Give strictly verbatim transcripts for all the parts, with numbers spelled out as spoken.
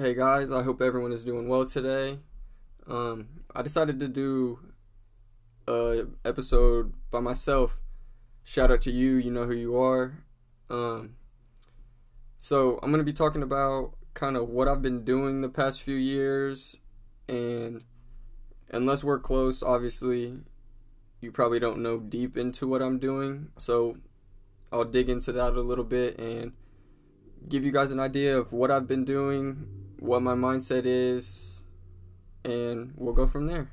Hey guys, I hope everyone is doing well today. Um, I decided to do a episode by myself. Shout out to you, you know who you are. Um, so I'm going to be talking about kind of what I've been doing the past few years. And unless we're close, obviously, you probably don't know deep into what I'm doing. So I'll dig into that a little bit and give you guys an idea of what I've been doing, what my mindset is, and we'll go from there.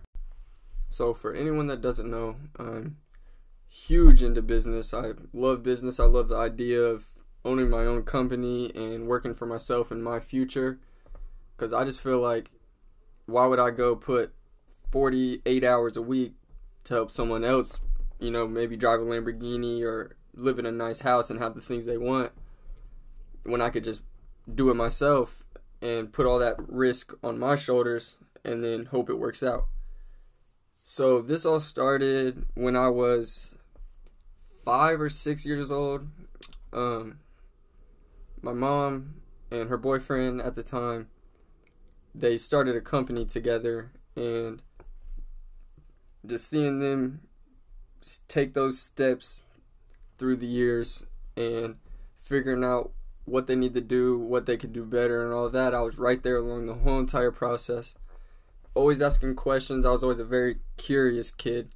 So for anyone that doesn't know, I'm huge into business. I love business. I love the idea of owning my own company and working for myself in my future, because I just feel like, why would I go put forty-eight hours a week to help someone else, you know, maybe drive a Lamborghini or live in a nice house and have the things they want, when I could just do it myself and put all that risk on my shoulders and then hope it works out. So this all started when I was five or six years old. Um, my mom and her boyfriend at the time, they started a company together, and just seeing them take those steps through the years and figuring out what they need to do, what they could do better, and all that. I was right there along the whole entire process, always asking questions. I was always a very curious kid.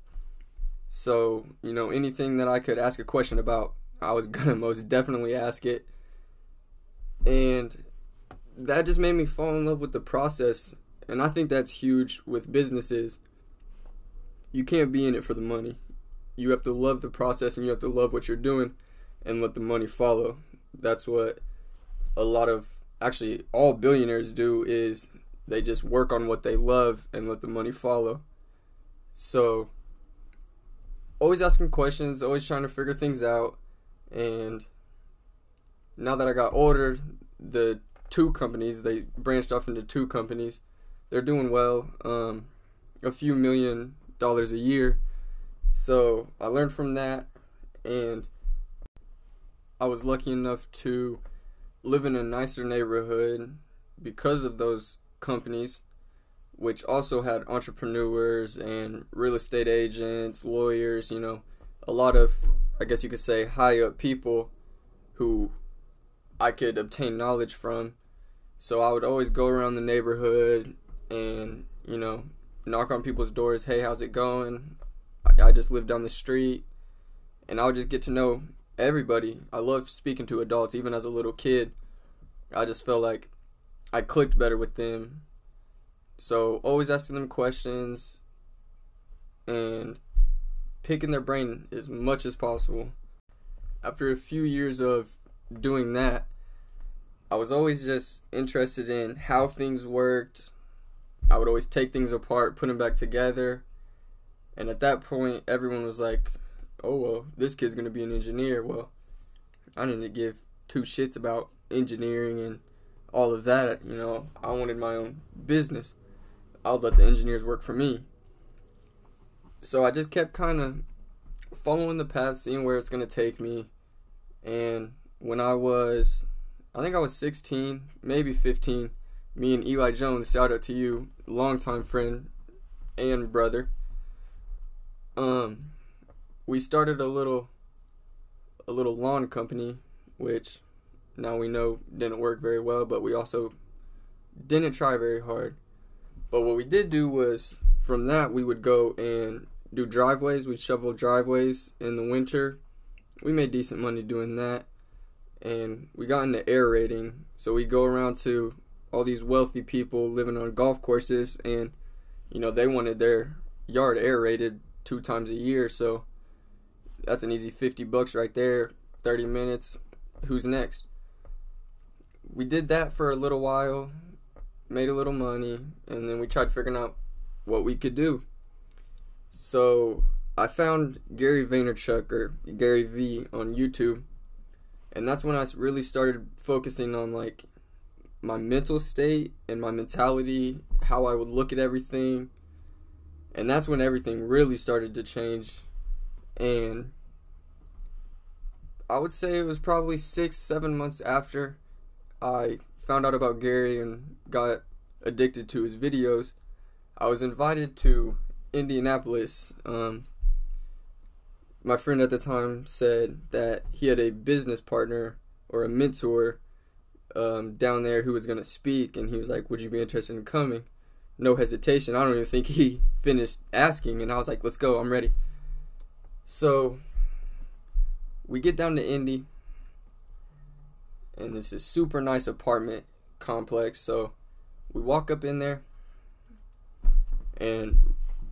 So, you know, anything that I could ask a question about, I was gonna most definitely ask it. And that just made me fall in love with the process. And I think that's huge with businesses. You can't be in it for the money. You have to love the process, and you have to love what you're doing and let the money follow. That's what a lot of, actually all billionaires do, is they just work on what they love and let the money follow. So always asking questions, always trying to figure things out. And now that I got older, the two companies, they branched off into two companies. They're doing well, um, a few million dollars a year. So I learned from that, and I was lucky enough to live in a nicer neighborhood because of those companies, which also had entrepreneurs and real estate agents, lawyers, you know, a lot of, I guess you could say, high up people who I could obtain knowledge from. So I would always go around the neighborhood and, you know, knock on people's doors. Hey, how's it going? I just live down the street. And I would just get to know everybody. I love speaking to adults. Even as a little kid, I just felt like I clicked better with them. So always asking them questions and picking their brain as much as possible. After a few years of doing that, I was always just interested in how things worked. I would always take things apart, put them back together. And at that point, everyone was like, oh, well, this kid's going to be an engineer. Well, I didn't give two shits about engineering and all of that. You know, I wanted my own business. I'll let the engineers work for me. So I just kept kind of following the path, seeing where it's going to take me. And when I was, I think I was sixteen, maybe fifteen, me and Eli Jones, shout out to you, longtime friend and brother. Um... We started a little a little lawn company, which now we know didn't work very well, but we also didn't try very hard. But what we did do was, from that, we would go and do driveways. We'd shovel driveways in the winter. We made decent money doing that. And we got into aerating. So we'd go around to all these wealthy people living on golf courses, and, you know, they wanted their yard aerated two times a year, so that's an easy fifty bucks right there, thirty minutes. Who's next? We did that for a little while, made a little money, and then we tried figuring out what we could do. So I found Gary Vaynerchuk, or Gary V, on YouTube, and that's when I really started focusing on like my mental state and my mentality, how I would look at everything, and that's when everything really started to change. And I would say it was probably six, seven months after I found out about Gary and got addicted to his videos, I was invited to Indianapolis. Um, my friend at the time said that he had a business partner or a mentor um, down there who was going to speak, and he was like, would you be interested in coming? No hesitation. I don't even think he finished asking, and I was like, let's go, I'm ready. So we get down to Indy, and it's a super nice apartment complex. So we walk up in there, and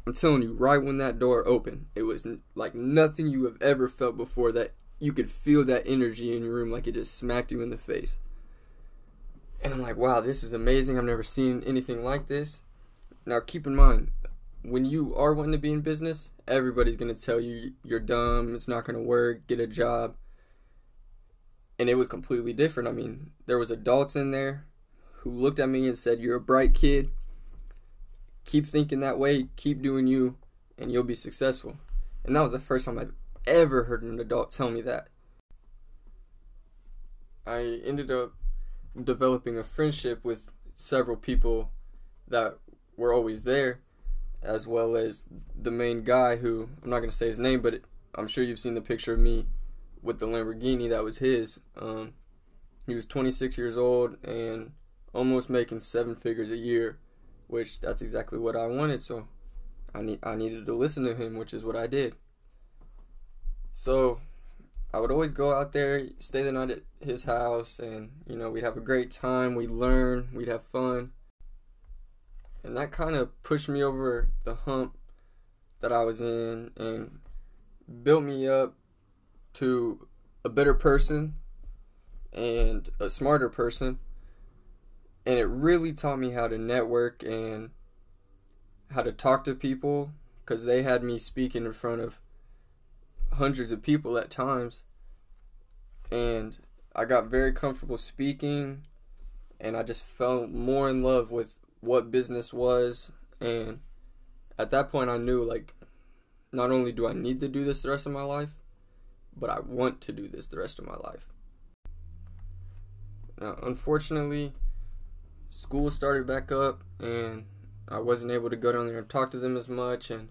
I'm telling you, right when that door opened, it was n- like nothing you have ever felt before. That you could feel that energy in your room, like it just smacked you in the face. And I'm like, wow, this is amazing. I've never seen anything like this. Now, keep in mind, when you are wanting to be in business, everybody's going to tell you you're dumb, it's not going to work, get a job. And it was completely different. I mean, there was adults in there who looked at me and said, you're a bright kid. Keep thinking that way. Keep doing you, and you'll be successful. And that was the first time I've ever heard an adult tell me that. I ended up developing a friendship with several people that were always there, as well as the main guy who, I'm not going to say his name, but I'm sure you've seen the picture of me with the Lamborghini. That was his. Um, he was twenty-six years old and almost making seven figures a year, which that's exactly what I wanted, so I need I needed to listen to him, which is what I did. So I would always go out there, stay the night at his house, and, you know, we'd have a great time, we'd learn, we'd have fun. And that kind of pushed me over the hump that I was in and built me up to a better person and a smarter person. And it really taught me how to network and how to talk to people, because they had me speaking in front of hundreds of people at times, and I got very comfortable speaking, and I just fell more in love with what business was. And at that point I knew, like, not only do I need to do this the rest of my life, but I want to do this the rest of my life. Now, unfortunately, school started back up, and I wasn't able to go down there and talk to them as much, and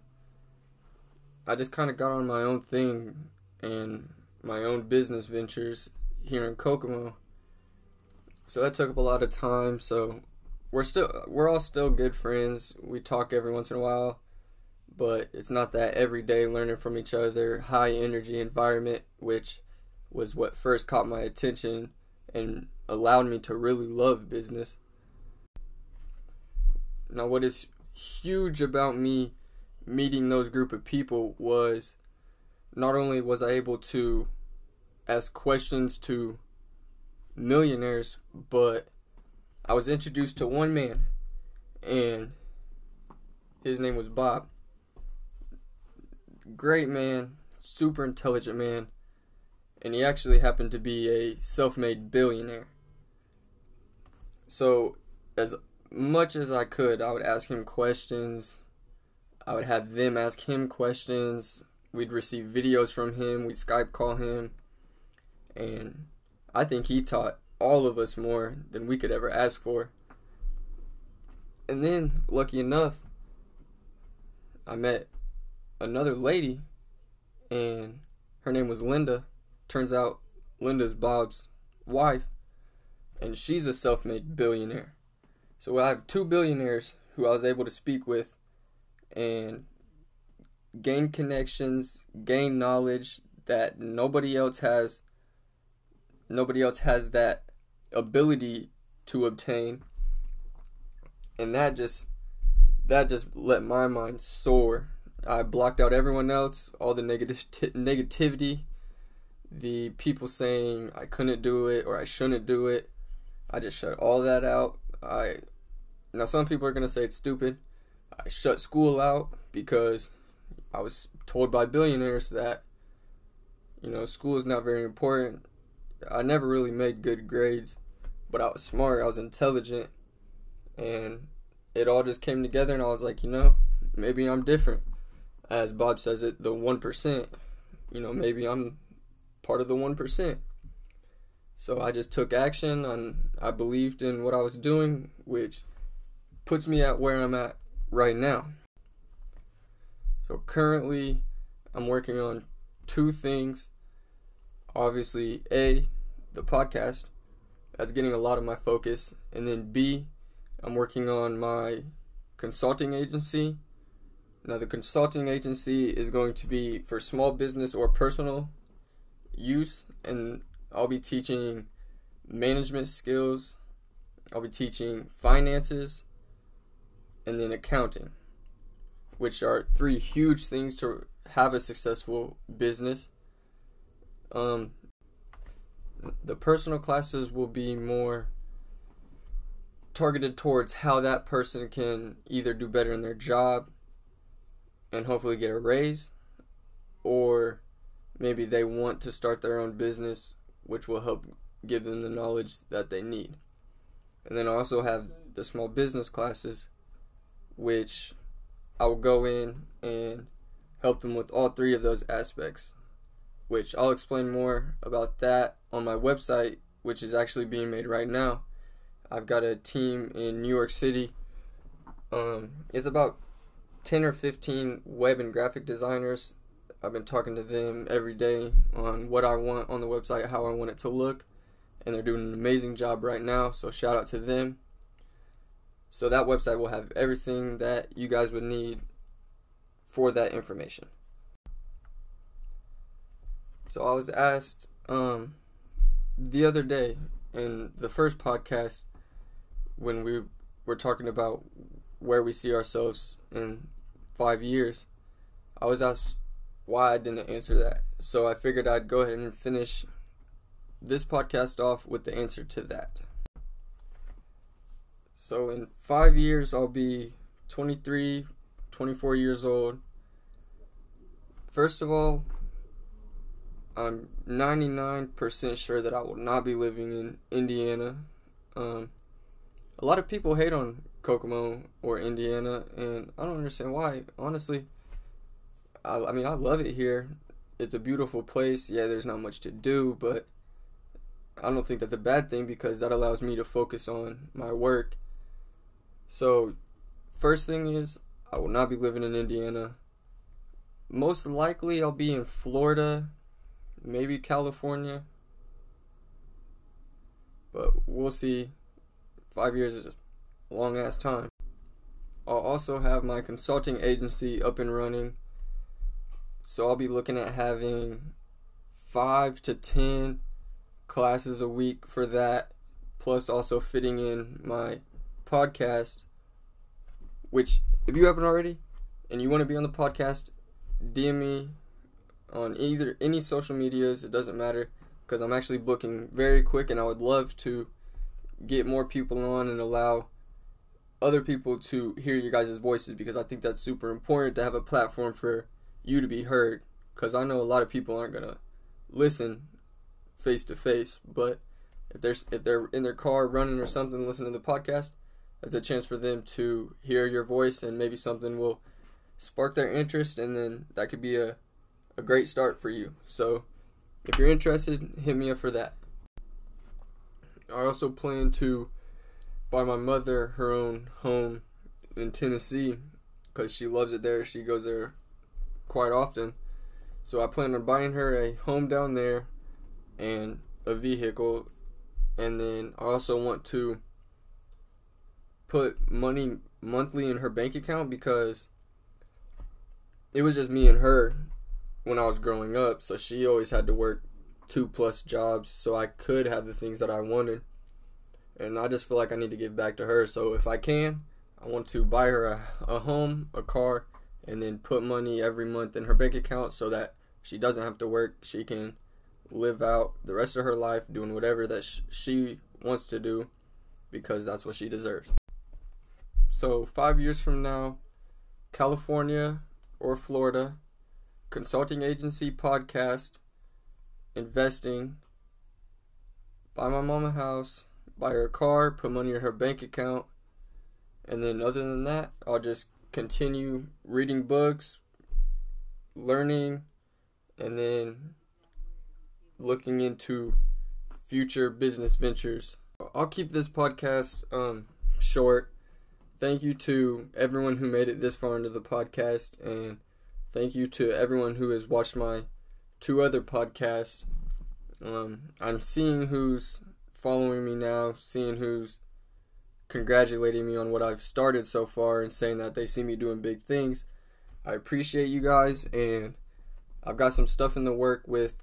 I just kind of got on my own thing and my own business ventures here in Kokomo. So that took up a lot of time. So we're still we're all still good friends. We talk every once in a while, but it's not that everyday learning from each other, high energy environment, which was what first caught my attention and allowed me to really love business. Now, what is huge about me meeting those group of people was, not only was I able to ask questions to millionaires, but I was introduced to one man, and his name was Bob. Great man, super intelligent man, and he actually happened to be a self-made billionaire. So as much as I could, I would ask him questions, I would have them ask him questions, we'd receive videos from him, we'd Skype call him, and I think he taught all of us more than we could ever ask for. And then, lucky enough, I met another lady, and her name was Linda. Turns out Linda's Bob's wife, and she's a self-made billionaire. So I have two billionaires who I was able to speak with and gain connections, gain knowledge that nobody else has. Nobody else has that ability to obtain, and that just that just let my mind soar. I blocked out everyone else, all the negative t- negativity, the people saying I couldn't do it or I shouldn't do it. I just shut all that out. I now some people are gonna say it's stupid. I shut school out because I was told by billionaires that, you know, school is not very important. I never really made good grades, but I was smart, I was intelligent, and it all just came together, and I was like, you know, maybe I'm different. As Bob says it, the one percent, you know, maybe I'm part of the one percent. So I just took action on, I believed in what I was doing, which puts me at where I'm at right now. So currently I'm working on two things. Obviously, A, the podcast, that's getting a lot of my focus, and then B, I'm working on my consulting agency. Now the consulting agency is going to be for small business or personal use, and I'll be teaching management skills, I'll be teaching finances, and then accounting, which are three huge things to have a successful business. Um, the personal classes will be more targeted towards how that person can either do better in their job and hopefully get a raise, or maybe they want to start their own business, which will help give them the knowledge that they need. And then I also have the small business classes, which I will go in and help them with all three of those aspects, which I'll explain more about that on my website, which is actually being made right now. I've got a team in New York City. Um, it's about ten or fifteen web and graphic designers. I've been talking to them every day on what I want on the website, how I want it to look, and they're doing an amazing job right now, so shout out to them. So that website will have everything that you guys would need for that information. So I was asked um, the other day in the first podcast when we were talking about where we see ourselves in five years, I was asked why I didn't answer that. So I figured I'd go ahead and finish this podcast off with the answer to that. So in five years, I'll be twenty-three, twenty-four years old. First of all, I'm ninety-nine percent sure that I will not be living in Indiana. Um, a lot of people hate on Kokomo or Indiana, and I don't understand why, honestly. I, I mean, I love it here. It's a beautiful place. Yeah, there's not much to do, but I don't think that's a bad thing because that allows me to focus on my work. So, first thing is, I will not be living in Indiana. Most likely, I'll be in Florida, maybe California, but we'll see. Five years is a long-ass time. I'll also have my consulting agency up and running. So I'll be looking at having five to ten classes a week for that, plus also fitting in my podcast, which if you haven't already and you want to be on the podcast, D M me on either any social medias, it doesn't matter, because I'm actually booking very quick and I would love to get more people on and allow other people to hear your guys' voices, because I think that's super important to have a platform for you to be heard, because I know a lot of people aren't gonna listen face to face, but if they're if they're in their car running or something listening to the podcast, that's a chance for them to hear your voice, and maybe something will spark their interest, and then that could be a, a great start for you. So if you're interested, hit me up for that. I also plan to buy my mother her own home in Tennessee, because she loves it there. She goes there quite often, so I plan on buying her a home down there and a vehicle, and then I also want to put money monthly in her bank account, because it was just me and her when I was growing up, so she always had to work two plus jobs so I could have the things that I wanted, and I just feel like I need to give back to her. So if I can, I want to buy her a, a home, a car, and then put money every month in her bank account so that she doesn't have to work. She can live out the rest of her life doing whatever that sh- she wants to do, because that's what she deserves. So five years from now, California or Florida, consulting agency, podcast, investing, buy my mom a house, buy her a car, put money in her bank account, and then other than that, I'll just continue reading books, learning, and then looking into future business ventures. I'll keep this podcast um, short. Thank you to everyone who made it this far into the podcast, and thank you to everyone who has watched my two other podcasts. Um, I'm seeing who's following me now, seeing who's congratulating me on what I've started so far and saying that they see me doing big things. I appreciate you guys, and I've got some stuff in the work with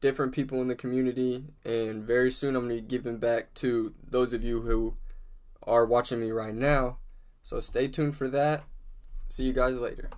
different people in the community, and very soon I'm going to be giving back to those of you who are watching me right now. So stay tuned for that. See you guys later.